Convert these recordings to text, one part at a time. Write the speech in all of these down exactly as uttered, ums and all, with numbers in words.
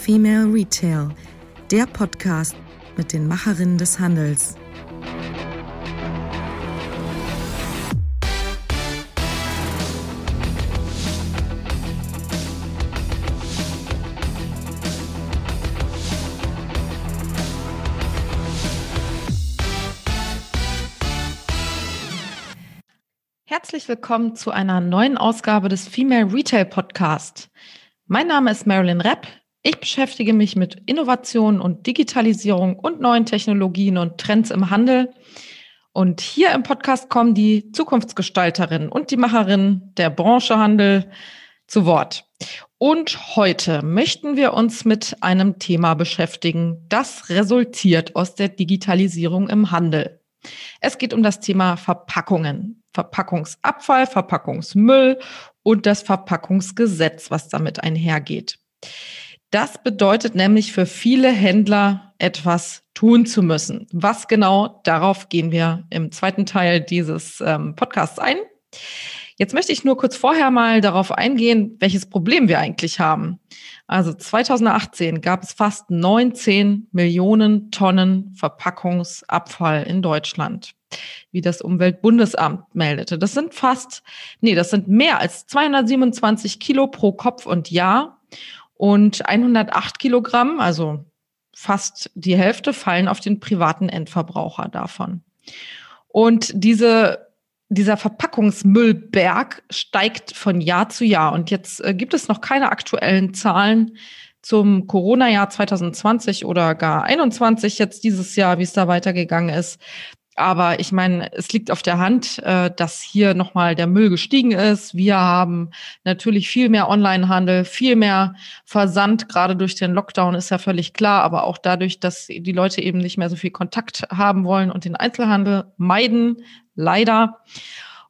Female Retail, der Podcast mit den Macherinnen des Handels. Herzlich willkommen zu einer neuen Ausgabe des Female Retail Podcast. Mein Name ist Marilyn Repp. Ich beschäftige mich mit Innovationen und Digitalisierung und neuen Technologien und Trends im Handel. Und hier im Podcast kommen die Zukunftsgestalterinnen und die Macherinnen der Branche Handel zu Wort. Und heute möchten wir uns mit einem Thema beschäftigen, das resultiert aus der Digitalisierung im Handel. Es geht um das Thema Verpackungen, Verpackungsabfall, Verpackungsmüll und das Verpackungsgesetz, was damit einhergeht. Das bedeutet nämlich für viele Händler etwas tun zu müssen. Was genau, darauf gehen wir im zweiten Teil dieses ähm, Podcasts ein. Jetzt möchte ich nur kurz vorher mal darauf eingehen, welches Problem wir eigentlich haben. Also zweitausendachtzehn gab es fast neunzehn Millionen Tonnen Verpackungsabfall in Deutschland, wie das Umweltbundesamt meldete. Das sind fast, nee, das sind mehr als zweihundertsiebenundzwanzig Kilo pro Kopf und Jahr und hundertacht Kilogramm, also fast die Hälfte, fallen auf den privaten Endverbraucher davon. Und diese Dieser Verpackungsmüllberg steigt von Jahr zu Jahr. Und jetzt äh, gibt es noch keine aktuellen Zahlen zum Corona-Jahr zwanzig zwanzig oder gar einundzwanzig, jetzt dieses Jahr, wie es da weitergegangen ist. Aber ich meine, es liegt auf der Hand, äh, dass hier nochmal der Müll gestiegen ist. Wir haben natürlich viel mehr Onlinehandel, viel mehr Versand. Gerade durch den Lockdown ist ja völlig klar, aber auch dadurch, dass die Leute eben nicht mehr so viel Kontakt haben wollen und den Einzelhandel meiden, leider.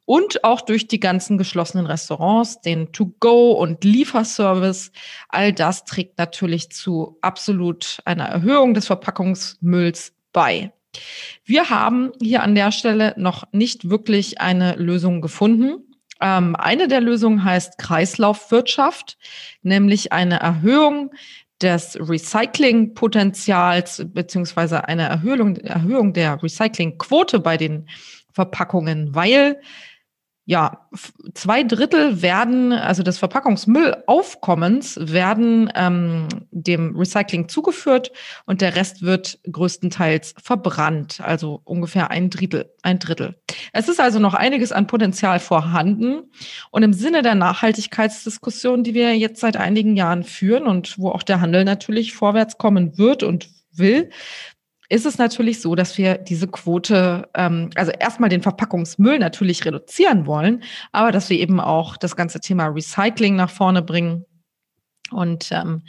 Und auch durch die ganzen geschlossenen Restaurants, den To-Go- und Lieferservice, all das trägt natürlich zu absolut einer Erhöhung des Verpackungsmülls bei. Wir haben hier an der Stelle noch nicht wirklich eine Lösung gefunden. Ähm, eine der Lösungen heißt Kreislaufwirtschaft, nämlich eine Erhöhung des Recyclingpotenzials bzw. eine Erhöhung, Erhöhung der Recyclingquote bei den Verpackungen, weil ja zwei Drittel werden, also des Verpackungsmüllaufkommens werden ähm, dem Recycling zugeführt und der Rest wird größtenteils verbrannt, also ungefähr ein Drittel. Ein Drittel. Es ist also noch einiges an Potenzial vorhanden und im Sinne der Nachhaltigkeitsdiskussion, die wir jetzt seit einigen Jahren führen und wo auch der Handel natürlich vorwärts kommen wird und will, ist es natürlich so, dass wir diese Quote, ähm, also erstmal den Verpackungsmüll natürlich reduzieren wollen, aber dass wir eben auch das ganze Thema Recycling nach vorne bringen. Und ähm,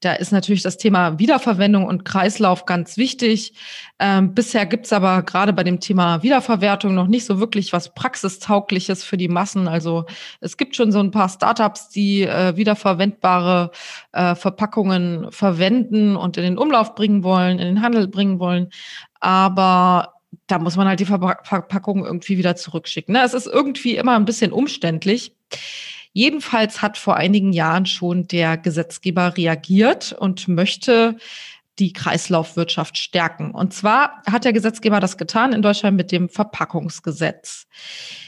da ist natürlich das Thema Wiederverwendung und Kreislauf ganz wichtig. Ähm, bisher gibt's aber gerade bei dem Thema Wiederverwertung noch nicht so wirklich was Praxistaugliches für die Massen. Also es gibt schon so ein paar Startups, die äh, wiederverwendbare äh, Verpackungen verwenden und in den Umlauf bringen wollen, in den Handel bringen wollen. Aber da muss man halt die Verpack- Verpackung irgendwie wieder zurückschicken. Ne? Es ist irgendwie immer ein bisschen umständlich. Jedenfalls hat vor einigen Jahren schon der Gesetzgeber reagiert und möchte die Kreislaufwirtschaft stärken. Und zwar hat der Gesetzgeber das getan in Deutschland mit dem Verpackungsgesetz.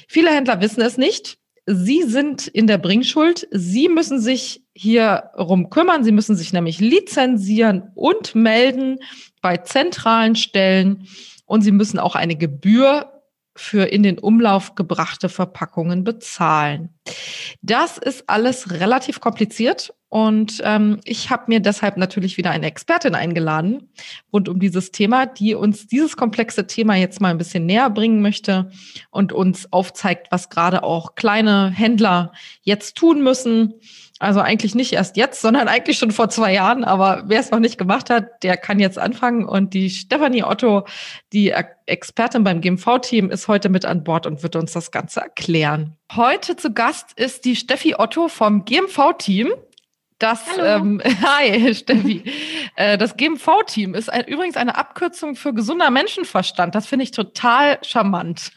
Viele Händler wissen es nicht. Sie sind in der Bringschuld. Sie müssen sich hier rum kümmern. Sie müssen sich nämlich lizenzieren und melden bei zentralen Stellen. Und sie müssen auch eine Gebühr für in den Umlauf gebrachte Verpackungen bezahlen. Das ist alles relativ kompliziert und ähm, ich habe mir deshalb natürlich wieder eine Expertin eingeladen rund um dieses Thema, die uns dieses komplexe Thema jetzt mal ein bisschen näher bringen möchte und uns aufzeigt, was gerade auch kleine Händler jetzt tun müssen. Also eigentlich nicht erst jetzt, sondern eigentlich schon vor zwei Jahren. Aber wer es noch nicht gemacht hat, der kann jetzt anfangen. Und die Stefanie Otto, die Expertin beim G M V-Team, ist heute mit an Bord und wird uns das Ganze erklären. Heute zu Gast ist die Steffi Otto vom G M V-Team. Das, ähm, hi Steffi. Das G M V-Team ist ein, übrigens eine Abkürzung für gesunder Menschenverstand. Das finde ich total charmant.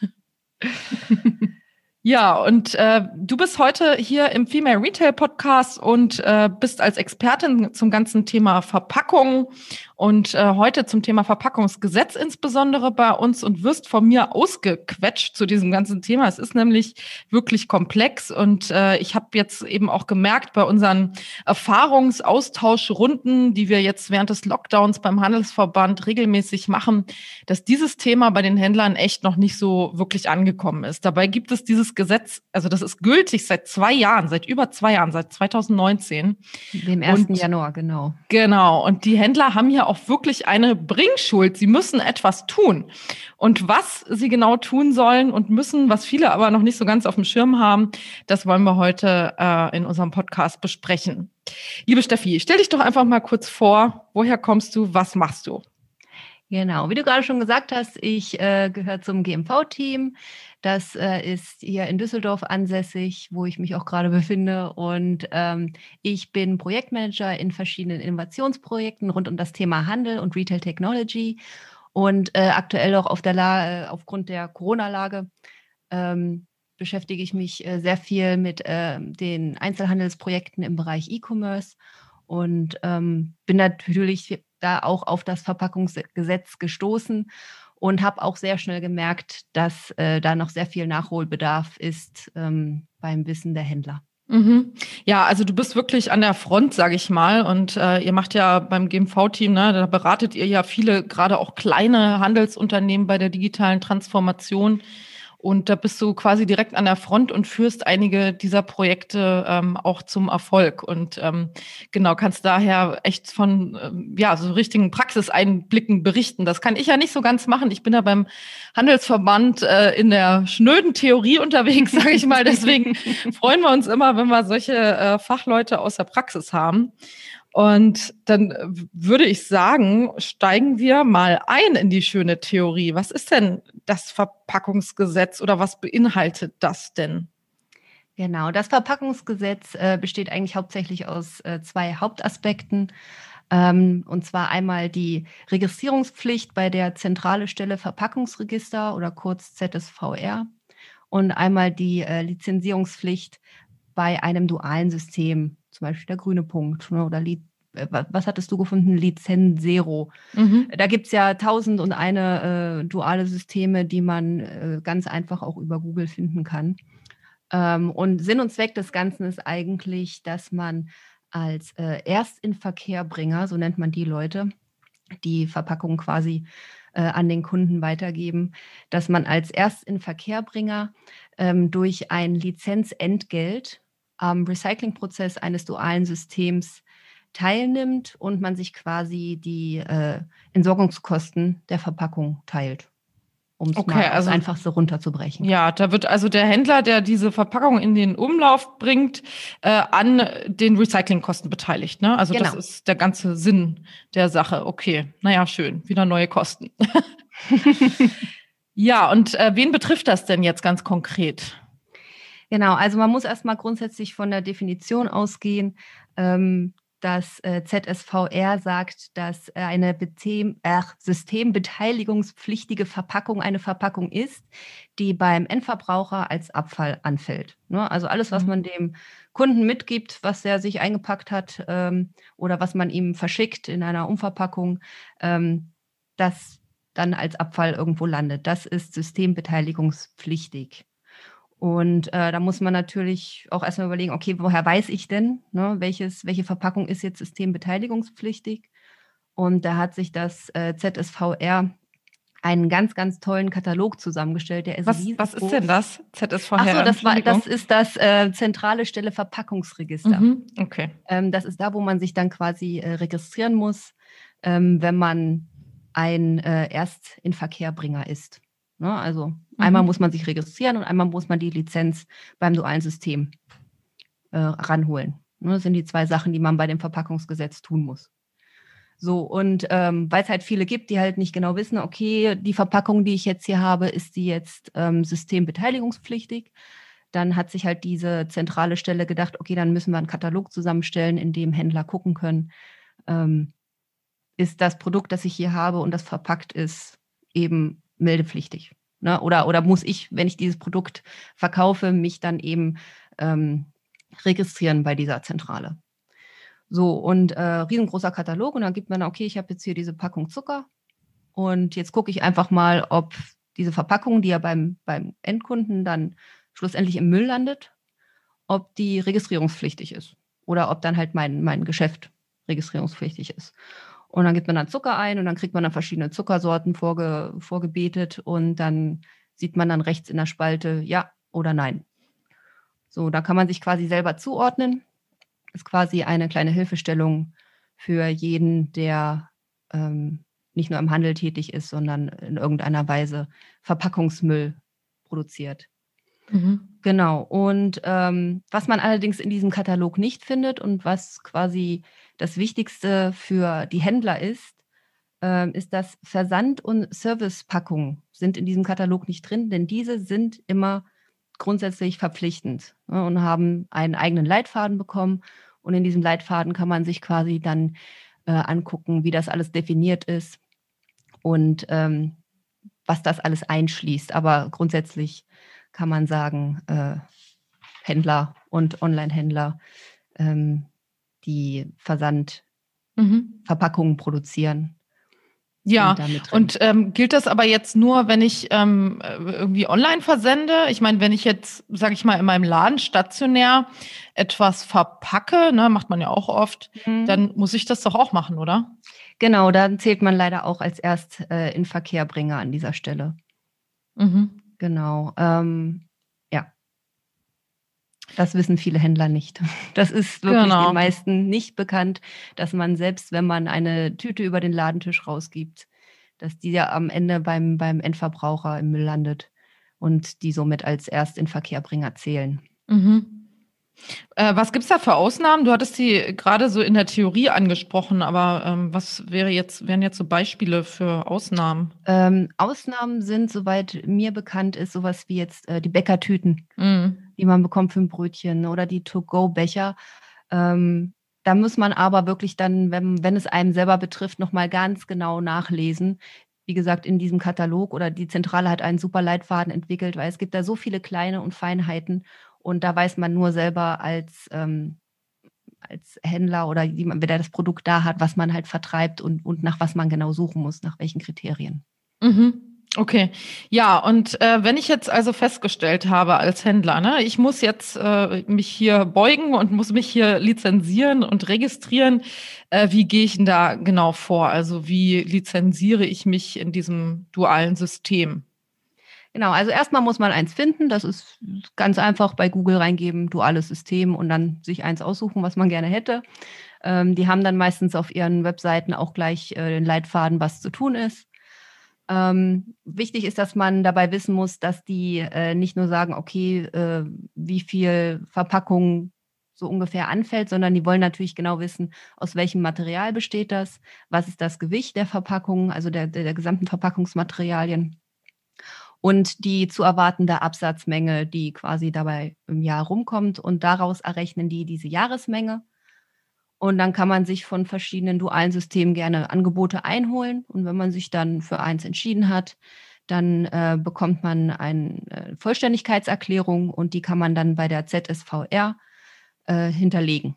Ja, und äh, du bist heute hier im Female Retail Podcast und äh, bist als Expertin zum ganzen Thema Verpackung und äh, heute zum Thema Verpackungsgesetz insbesondere bei uns und wirst von mir ausgequetscht zu diesem ganzen Thema. Es ist nämlich wirklich komplex und äh, ich habe jetzt eben auch gemerkt bei unseren Erfahrungsaustauschrunden, die wir jetzt während des Lockdowns beim Handelsverband regelmäßig machen, dass dieses Thema bei den Händlern echt noch nicht so wirklich angekommen ist. Dabei gibt es dieses Gesetz, also das ist gültig seit zwei Jahren, seit über zwei Jahren, seit zweitausendneunzehn. Dem ersten Januar, genau. Genau, und die Händler haben hier auch wirklich eine Bringschuld. Sie müssen etwas tun. Und was sie genau tun sollen und müssen, was viele aber noch nicht so ganz auf dem Schirm haben, das wollen wir heute äh, in unserem Podcast besprechen. Liebe Steffi, stell dich doch einfach mal kurz vor, woher kommst du, was machst du? Genau, wie du gerade schon gesagt hast, ich äh, gehöre zum G M V-Team. Das äh, ist hier in Düsseldorf ansässig, wo ich mich auch gerade befinde. Und ähm, ich bin Projektmanager in verschiedenen Innovationsprojekten rund um das Thema Handel und Retail Technology und äh, aktuell auch auf der La- aufgrund der Corona-Lage ähm, beschäftige ich mich äh, sehr viel mit äh, den Einzelhandelsprojekten im Bereich E-Commerce und ähm, bin natürlich da auch auf das Verpackungsgesetz gestoßen und habe auch sehr schnell gemerkt, dass äh, da noch sehr viel Nachholbedarf ist ähm, beim Wissen der Händler. Mhm. Ja, also du bist wirklich an der Front, sage ich mal, und äh, ihr macht ja beim G M V-Team, ne, da beratet ihr ja viele, gerade auch kleine Handelsunternehmen bei der digitalen Transformation. Und da bist du quasi direkt an der Front und führst einige dieser Projekte ähm, auch zum Erfolg. Und ähm, genau, kannst daher echt von ähm, ja so richtigen Praxiseinblicken berichten. Das kann ich ja nicht so ganz machen. Ich bin ja beim Handelsverband äh, in der schnöden Theorie unterwegs, sage ich mal. Deswegen freuen wir uns immer, wenn wir solche äh, Fachleute aus der Praxis haben. Und dann würde ich sagen, steigen wir mal ein in die schöne Theorie. Was ist denn das Verpackungsgesetz oder was beinhaltet das denn? Genau, das Verpackungsgesetz äh, besteht eigentlich hauptsächlich aus äh, zwei Hauptaspekten. Ähm, und zwar einmal die Registrierungspflicht bei der zentralen Stelle Verpackungsregister oder kurz Z S V R und einmal die äh, Lizenzierungspflicht bei einem dualen System. Zum Beispiel der Grüne Punkt oder Lied, was hattest du gefunden? Lizenzero. Mhm. Da gibt es ja tausend und eine äh, duale Systeme, die man äh, ganz einfach auch über Google finden kann. Ähm, und Sinn und Zweck des Ganzen ist eigentlich, dass man als äh, Erstinverkehrbringer, so nennt man die Leute, die Verpackung quasi äh, an den Kunden weitergeben, dass man als Erstinverkehrbringer ähm, durch ein Lizenzentgelt am Recyclingprozess eines dualen Systems teilnimmt und man sich quasi die äh, Entsorgungskosten der Verpackung teilt, um es okay, mal also, einfach so runterzubrechen. Ja, da wird also der Händler, der diese Verpackung in den Umlauf bringt, äh, an den Recyclingkosten beteiligt, ne? Also genau. Das ist der ganze Sinn der Sache. Okay, naja, schön, wieder neue Kosten. Ja, und äh, wen betrifft das denn jetzt ganz konkret? Genau, also man muss erstmal grundsätzlich von der Definition ausgehen, ähm, dass äh, Z S V R sagt, dass eine Bezie- äh, systembeteiligungspflichtige Verpackung eine Verpackung ist, die beim Endverbraucher als Abfall anfällt. Ne? Also alles, was man dem Kunden mitgibt, was er sich eingepackt hat ähm, oder was man ihm verschickt in einer Umverpackung, ähm, das dann als Abfall irgendwo landet. Das ist systembeteiligungspflichtig. Und äh, da muss man natürlich auch erstmal überlegen, okay, woher weiß ich denn, ne, welches, welche Verpackung ist jetzt systembeteiligungspflichtig? Und da hat sich das äh, Z S V R einen ganz, ganz tollen Katalog zusammengestellt. Der ist was, was ist denn das Z S V R? Achso, das, war, das ist das äh, zentrale Stelle Verpackungsregister. Mhm, okay. Ähm, das ist da, wo man sich dann quasi äh, registrieren muss, ähm, wenn man ein äh, Erstinverkehrbringer ist. Ne, also einmal mhm. muss man sich registrieren und einmal muss man die Lizenz beim dualen System äh, ranholen. Ne, das sind die zwei Sachen, die man bei dem Verpackungsgesetz tun muss. So, und ähm, weil es halt viele gibt, die halt nicht genau wissen, okay, die Verpackung, die ich jetzt hier habe, ist die jetzt ähm, systembeteiligungspflichtig. Dann hat sich halt diese zentrale Stelle gedacht, okay, dann müssen wir einen Katalog zusammenstellen, in dem Händler gucken können, ähm, ist das Produkt, das ich hier habe und das verpackt ist, eben meldepflichtig. ne? Oder, oder muss ich, wenn ich dieses Produkt verkaufe, mich dann eben ähm, registrieren bei dieser Zentrale. So, und äh, riesengroßer Katalog, und dann gibt man, okay, ich habe jetzt hier diese Packung Zucker und jetzt gucke ich einfach mal, ob diese Verpackung, die ja beim, beim Endkunden dann schlussendlich im Müll landet, ob die registrierungspflichtig ist oder ob dann halt mein, mein Geschäft registrierungspflichtig ist. Und dann gibt man dann Zucker ein und dann kriegt man dann verschiedene Zuckersorten vorge, vorgebetet und dann sieht man dann rechts in der Spalte ja oder nein. So, da kann man sich quasi selber zuordnen. Das ist quasi eine kleine Hilfestellung für jeden, der ähm, nicht nur im Handel tätig ist, sondern in irgendeiner Weise Verpackungsmüll produziert. Mhm. Genau. Und ähm, was man allerdings in diesem Katalog nicht findet und was quasi das Wichtigste für die Händler ist, äh, ist, dass Versand- und Servicepackungen sind in diesem Katalog nicht drin, denn diese sind immer grundsätzlich verpflichtend, ne, und haben einen eigenen Leitfaden bekommen. Und in diesem Leitfaden kann man sich quasi dann äh, angucken, wie das alles definiert ist und ähm, was das alles einschließt. Aber grundsätzlich kann man sagen, äh, Händler und Online-Händler, ähm, die Versandverpackungen mhm. produzieren. Ja, und ähm, gilt das aber jetzt nur, wenn ich ähm, irgendwie online versende? Ich meine, wenn ich jetzt, sage ich mal, in meinem Laden stationär etwas verpacke, ne, macht man ja auch oft, mhm. dann muss ich das doch auch machen, oder? Genau, dann zählt man leider auch als erst äh, in Verkehrbringer an dieser Stelle. Mhm. Genau, ähm, ja. Das wissen viele Händler nicht. Das ist wirklich genau. den meisten nicht bekannt, dass man selbst, wenn man eine Tüte über den Ladentisch rausgibt, dass die ja am Ende beim, beim Endverbraucher im Müll landet und die somit als Erstinverkehrbringer zählen. Mhm. Äh, was gibt es da für Ausnahmen? Du hattest die gerade so in der Theorie angesprochen, aber ähm, was wäre jetzt, wären jetzt so Beispiele für Ausnahmen? Ähm, Ausnahmen sind, soweit mir bekannt ist, sowas wie jetzt äh, die Bäckertüten. Mhm. die man bekommt für ein Brötchen oder die To-Go-Becher. Ähm, da muss man aber wirklich dann, wenn, wenn es einem selber betrifft, nochmal ganz genau nachlesen. Wie gesagt, in diesem Katalog oder die Zentrale hat einen super Leitfaden entwickelt, weil es gibt da so viele kleine und Feinheiten und da weiß man nur selber als, ähm, als Händler oder jemand, der das Produkt da hat, was man halt vertreibt und, und nach was man genau suchen muss, nach welchen Kriterien. Mhm. Okay, ja, und äh, wenn ich jetzt also festgestellt habe als Händler, ne, ich muss jetzt äh, mich hier beugen und muss mich hier lizenzieren und registrieren, äh, wie gehe ich denn da genau vor? Also wie lizenziere ich mich in diesem dualen System? Genau, also erstmal muss man eins finden, das ist ganz einfach, bei Google reingeben, duales System und dann sich eins aussuchen, was man gerne hätte. Ähm, die haben dann meistens auf ihren Webseiten auch gleich äh, den Leitfaden, was zu tun ist. Ähm, wichtig ist, dass man dabei wissen muss, dass die äh, nicht nur sagen, okay, äh, wie viel Verpackung so ungefähr anfällt, sondern die wollen natürlich genau wissen, aus welchem Material besteht das, was ist das Gewicht der Verpackung, also der, der, der gesamten Verpackungsmaterialien und die zu erwartende Absatzmenge, die quasi dabei im Jahr rumkommt, und daraus errechnen die diese Jahresmenge. Und dann kann man sich von verschiedenen dualen Systemen gerne Angebote einholen. Und wenn man sich dann für eins entschieden hat, dann äh, bekommt man eine Vollständigkeitserklärung und die kann man dann bei der Z S V R äh, hinterlegen.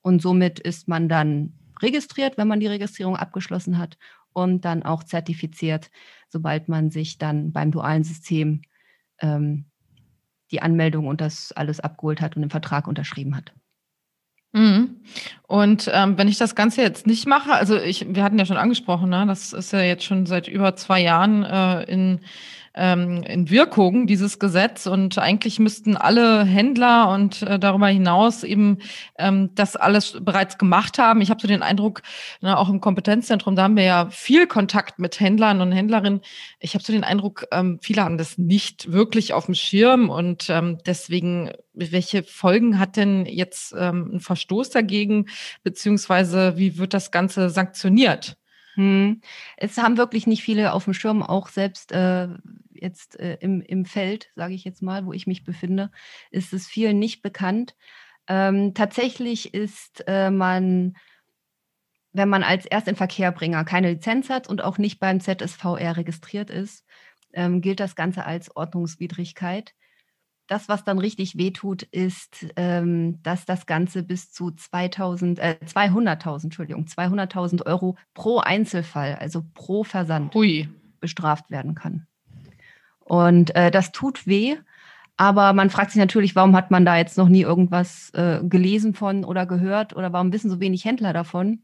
Und somit ist man dann registriert, wenn man die Registrierung abgeschlossen hat, und dann auch zertifiziert, sobald man sich dann beim dualen System ähm, die Anmeldung und das alles abgeholt hat und den Vertrag unterschrieben hat. Und ähm, wenn ich das Ganze jetzt nicht mache, also ich, wir hatten ja schon angesprochen, ne, das ist ja jetzt schon seit über zwei Jahren äh, in, ähm, in Wirkung, dieses Gesetz, und eigentlich müssten alle Händler und äh, darüber hinaus eben ähm, das alles bereits gemacht haben. Ich habe so den Eindruck, ne, auch im Kompetenzzentrum, da haben wir ja viel Kontakt mit Händlern und Händlerinnen. Ich habe so den Eindruck, ähm, viele haben das nicht wirklich auf dem Schirm und ähm, deswegen... Welche Folgen hat denn jetzt ähm, ein Verstoß dagegen, beziehungsweise wie wird das Ganze sanktioniert? Hm. Es haben wirklich nicht viele auf dem Schirm, auch selbst äh, jetzt äh, im, im Feld, sage ich jetzt mal, wo ich mich befinde, ist es vielen nicht bekannt. Ähm, tatsächlich ist äh, man, wenn man als Erstinverkehrbringer keine Lizenz hat und auch nicht beim Z S V R registriert ist, ähm, gilt das Ganze als Ordnungswidrigkeit. Das, was dann richtig wehtut, ist, ähm, dass das Ganze bis zu zweitausend, äh, zweihunderttausend, Entschuldigung, zweihunderttausend Euro pro Einzelfall, also pro Versand, Ui. bestraft werden kann. Und äh, das tut weh, aber man fragt sich natürlich, warum hat man da jetzt noch nie irgendwas äh, gelesen von oder gehört oder warum wissen so wenig Händler davon?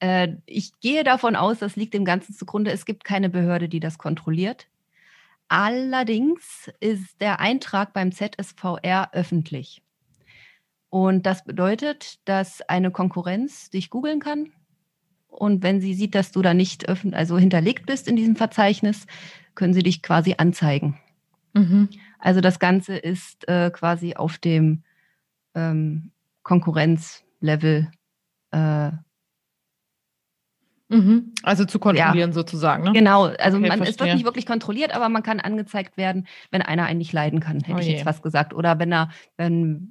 Äh, ich gehe davon aus, das liegt dem Ganzen zugrunde, es gibt keine Behörde, die das kontrolliert. Allerdings ist der Eintrag beim Z S V R öffentlich. Und das bedeutet, dass eine Konkurrenz dich googeln kann. Und wenn sie sieht, dass du da nicht öffn- also hinterlegt bist in diesem Verzeichnis, können sie dich quasi anzeigen. Mhm. Also das Ganze ist äh, quasi auf dem ähm, Konkurrenzlevel äh, Mhm. Also zu kontrollieren ja. sozusagen, ne? Genau, also okay, man, es wird nicht wirklich kontrolliert, aber man kann angezeigt werden, wenn einer einen nicht leiden kann, hätte oh ich je. jetzt fast gesagt. Oder wenn er, wenn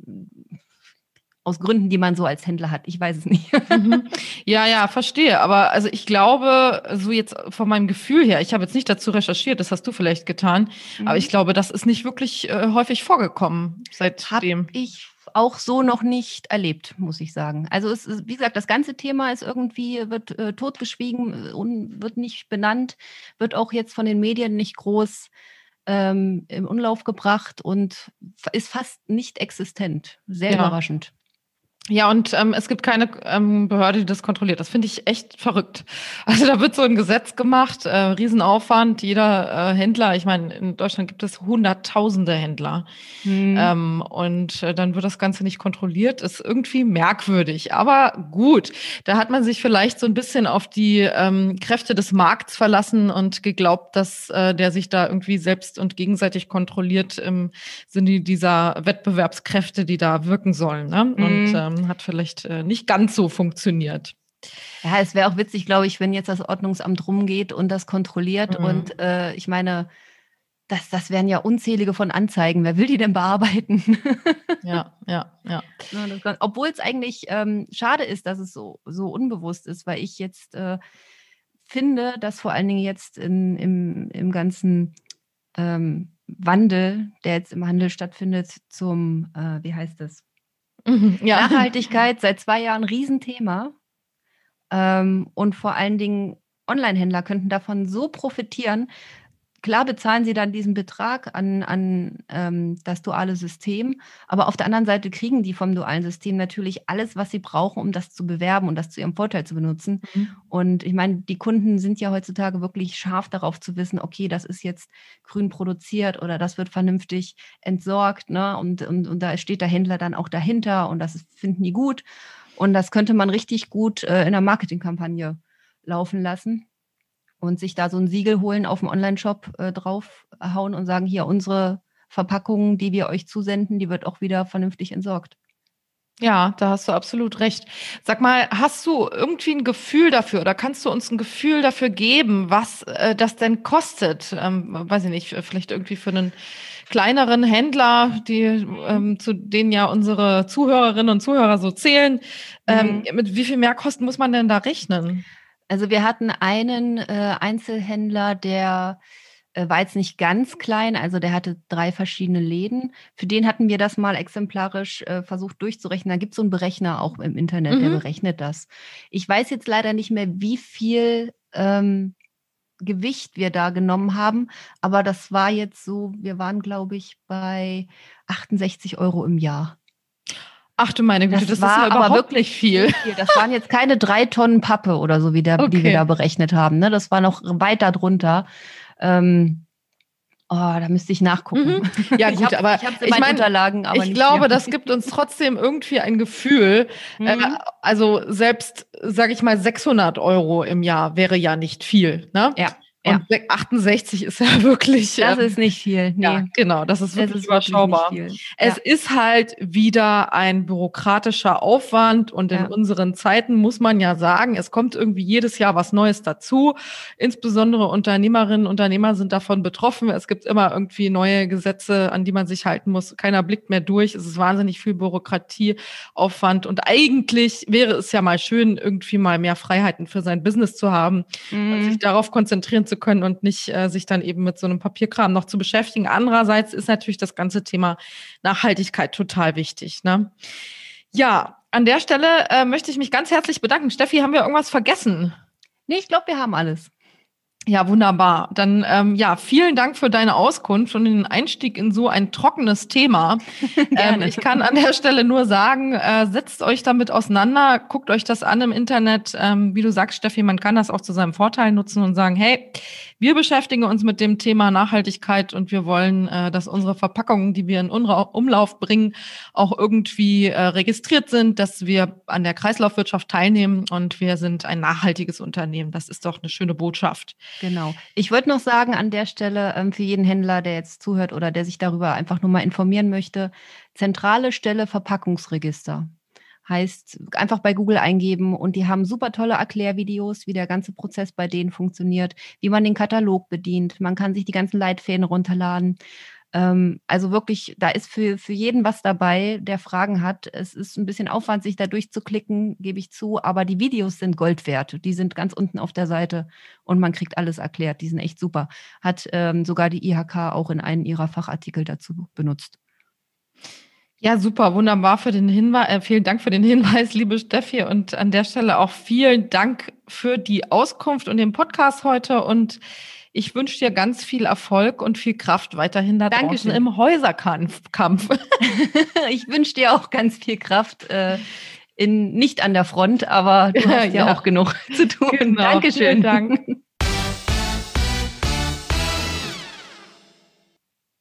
aus Gründen, die man so als Händler hat, ich weiß es nicht. Mhm. Ja, ja, verstehe. Aber also ich glaube, so jetzt von meinem Gefühl her, ich habe jetzt nicht dazu recherchiert, das hast du vielleicht getan, mhm. aber ich glaube, das ist nicht wirklich äh, häufig vorgekommen seitdem. Hab ich auch so noch nicht erlebt, muss ich sagen. Also es ist, wie gesagt, das ganze Thema ist irgendwie, wird äh, totgeschwiegen und wird nicht benannt, wird auch jetzt von den Medien nicht groß ähm, im Umlauf gebracht und ist fast nicht existent. Sehr ja. überraschend. Ja, und ähm, es gibt keine ähm, Behörde, die das kontrolliert. Das finde ich echt verrückt. Also da wird so ein Gesetz gemacht, äh, Riesenaufwand, jeder äh, Händler, ich meine, in Deutschland gibt es hunderttausende Händler. Hm. Ähm, und äh, dann wird das Ganze nicht kontrolliert. Ist irgendwie merkwürdig, aber gut. Da hat man sich vielleicht so ein bisschen auf die ähm, Kräfte des Markts verlassen und geglaubt, dass äh, der sich da irgendwie selbst und gegenseitig kontrolliert im Sinne dieser Wettbewerbskräfte, die da wirken sollen. Ne? Hm. Und ähm, hat vielleicht äh, nicht ganz so funktioniert. Ja, es wäre auch witzig, glaube ich, wenn jetzt das Ordnungsamt rumgeht und das kontrolliert. Mhm. Und äh, ich meine, das, das wären ja unzählige von Anzeigen. Wer will die denn bearbeiten? Ja, ja, ja. Obwohl es eigentlich ähm, schade ist, dass es so, so unbewusst ist, weil ich jetzt äh, finde, dass vor allen Dingen jetzt in, im, im ganzen ähm, Wandel, der jetzt im Handel stattfindet, zum, äh, wie heißt das? Ja. Nachhaltigkeit seit zwei Jahren ein Riesenthema ähm, und vor allen Dingen Online-Händler könnten davon so profitieren. Klar bezahlen sie dann diesen Betrag an, an ähm, das duale System, aber auf der anderen Seite kriegen die vom dualen System natürlich alles, was sie brauchen, um das zu bewerben und das zu ihrem Vorteil zu benutzen. Mhm. Und ich meine, die Kunden sind ja heutzutage wirklich scharf darauf zu wissen, okay, das ist jetzt grün produziert oder das wird vernünftig entsorgt, ne? Und, und, und da steht der Händler dann auch dahinter und das finden die gut. Und das könnte man richtig gut äh, in einer Marketingkampagne laufen lassen. Und sich da so ein Siegel holen auf dem Online-Shop, äh, draufhauen und sagen, hier, unsere Verpackungen, die wir euch zusenden, die wird auch wieder vernünftig entsorgt. Ja, da hast du absolut recht. Sag mal, hast du irgendwie ein Gefühl dafür oder kannst du uns ein Gefühl dafür geben, was äh, das denn kostet? Ähm, weiß ich nicht, vielleicht irgendwie für einen kleineren Händler, die ähm, zu denen ja unsere Zuhörerinnen und Zuhörer so zählen. Ähm, mhm. Mit wie viel Mehrkosten muss man denn da rechnen? Also wir hatten einen äh, Einzelhändler, der äh, war jetzt nicht ganz klein, also der hatte drei verschiedene Läden. Für den hatten wir das mal exemplarisch äh, versucht durchzurechnen. Da gibt es so einen Berechner auch im Internet, mhm. der berechnet das. Ich weiß jetzt leider nicht mehr, wie viel ähm, Gewicht wir da genommen haben, aber das war jetzt so, wir waren, glaube ich, bei achtundsechzig Euro im Jahr. Ach du meine Güte, das, das war ist ja aber wirklich viel. viel. Das waren jetzt keine drei Tonnen Pappe oder so, wie der, okay. die wir da berechnet haben. Ne? Das war noch weiter drunter. Ähm Oh, da müsste ich nachgucken. Mhm. Ja, gut, ich hab, aber ich, ich meine, Unterlagen, aber ich glaube, mehr. Das gibt uns trotzdem irgendwie ein Gefühl. Mhm. Äh, also selbst, sage ich mal, sechshundert Euro im Jahr wäre ja nicht viel. Ne? Ja. Und ja. achtundsechzig ist ja wirklich... Das ist nicht viel. Nee. Ja, genau, das ist wirklich das ist überschaubar. Wirklich nicht viel. Es ja. ist halt wieder ein bürokratischer Aufwand und in ja. unseren Zeiten muss man ja sagen, es kommt irgendwie jedes Jahr was Neues dazu. Insbesondere Unternehmerinnen und Unternehmer sind davon betroffen. Es gibt immer irgendwie neue Gesetze, an die man sich halten muss. Keiner blickt mehr durch. Es ist wahnsinnig viel Bürokratieaufwand und eigentlich wäre es ja mal schön, irgendwie mal mehr Freiheiten für sein Business zu haben mhm. und sich darauf konzentrieren zu zu können und nicht äh, sich dann eben mit so einem Papierkram noch zu beschäftigen. Andererseits ist natürlich das ganze Thema Nachhaltigkeit total wichtig, ne? Ja, an der Stelle äh, möchte ich mich ganz herzlich bedanken. Steffi, haben wir irgendwas vergessen? Nee, ich glaube, wir haben alles. Ja, wunderbar. Dann ähm, ja, vielen Dank für deine Auskunft und den Einstieg in so ein trockenes Thema. ähm, ich kann an der Stelle nur sagen, äh, setzt euch damit auseinander, guckt euch das an im Internet. Ähm, wie du sagst, Steffi, man kann das auch zu seinem Vorteil nutzen und sagen, hey, wir beschäftigen uns mit dem Thema Nachhaltigkeit und wir wollen, äh, dass unsere Verpackungen, die wir in Unra- Umlauf bringen, auch irgendwie äh, registriert sind, dass wir an der Kreislaufwirtschaft teilnehmen und wir sind ein nachhaltiges Unternehmen. Das ist doch eine schöne Botschaft. Genau. Ich wollte noch sagen an der Stelle für jeden Händler, der jetzt zuhört oder der sich darüber einfach nur mal informieren möchte, zentrale Stelle Verpackungsregister. Heißt, einfach bei Google eingeben und die haben super tolle Erklärvideos, wie der ganze Prozess bei denen funktioniert, wie man den Katalog bedient. Man kann sich die ganzen Leitfäden runterladen. Also wirklich, da ist für, für jeden was dabei, der Fragen hat. Es ist ein bisschen Aufwand, sich da durchzuklicken, gebe ich zu, aber die Videos sind Gold wert. Die sind ganz unten auf der Seite und man kriegt alles erklärt. Die sind echt super. Hat ähm, sogar die I H K auch in einem ihrer Fachartikel dazu benutzt. Ja, super, wunderbar für den Hinweis. Äh, vielen Dank für den Hinweis, liebe Steffi. Und an der Stelle auch vielen Dank für die Auskunft und den Podcast heute. Und ich wünsche dir ganz viel Erfolg und viel Kraft weiterhin da draußen im Häuserkampf. Ich wünsche dir auch ganz viel Kraft, äh, in, nicht an der Front, aber du hast ja, ja auch genug zu tun. Genau. Dankeschön. Vielen Dank.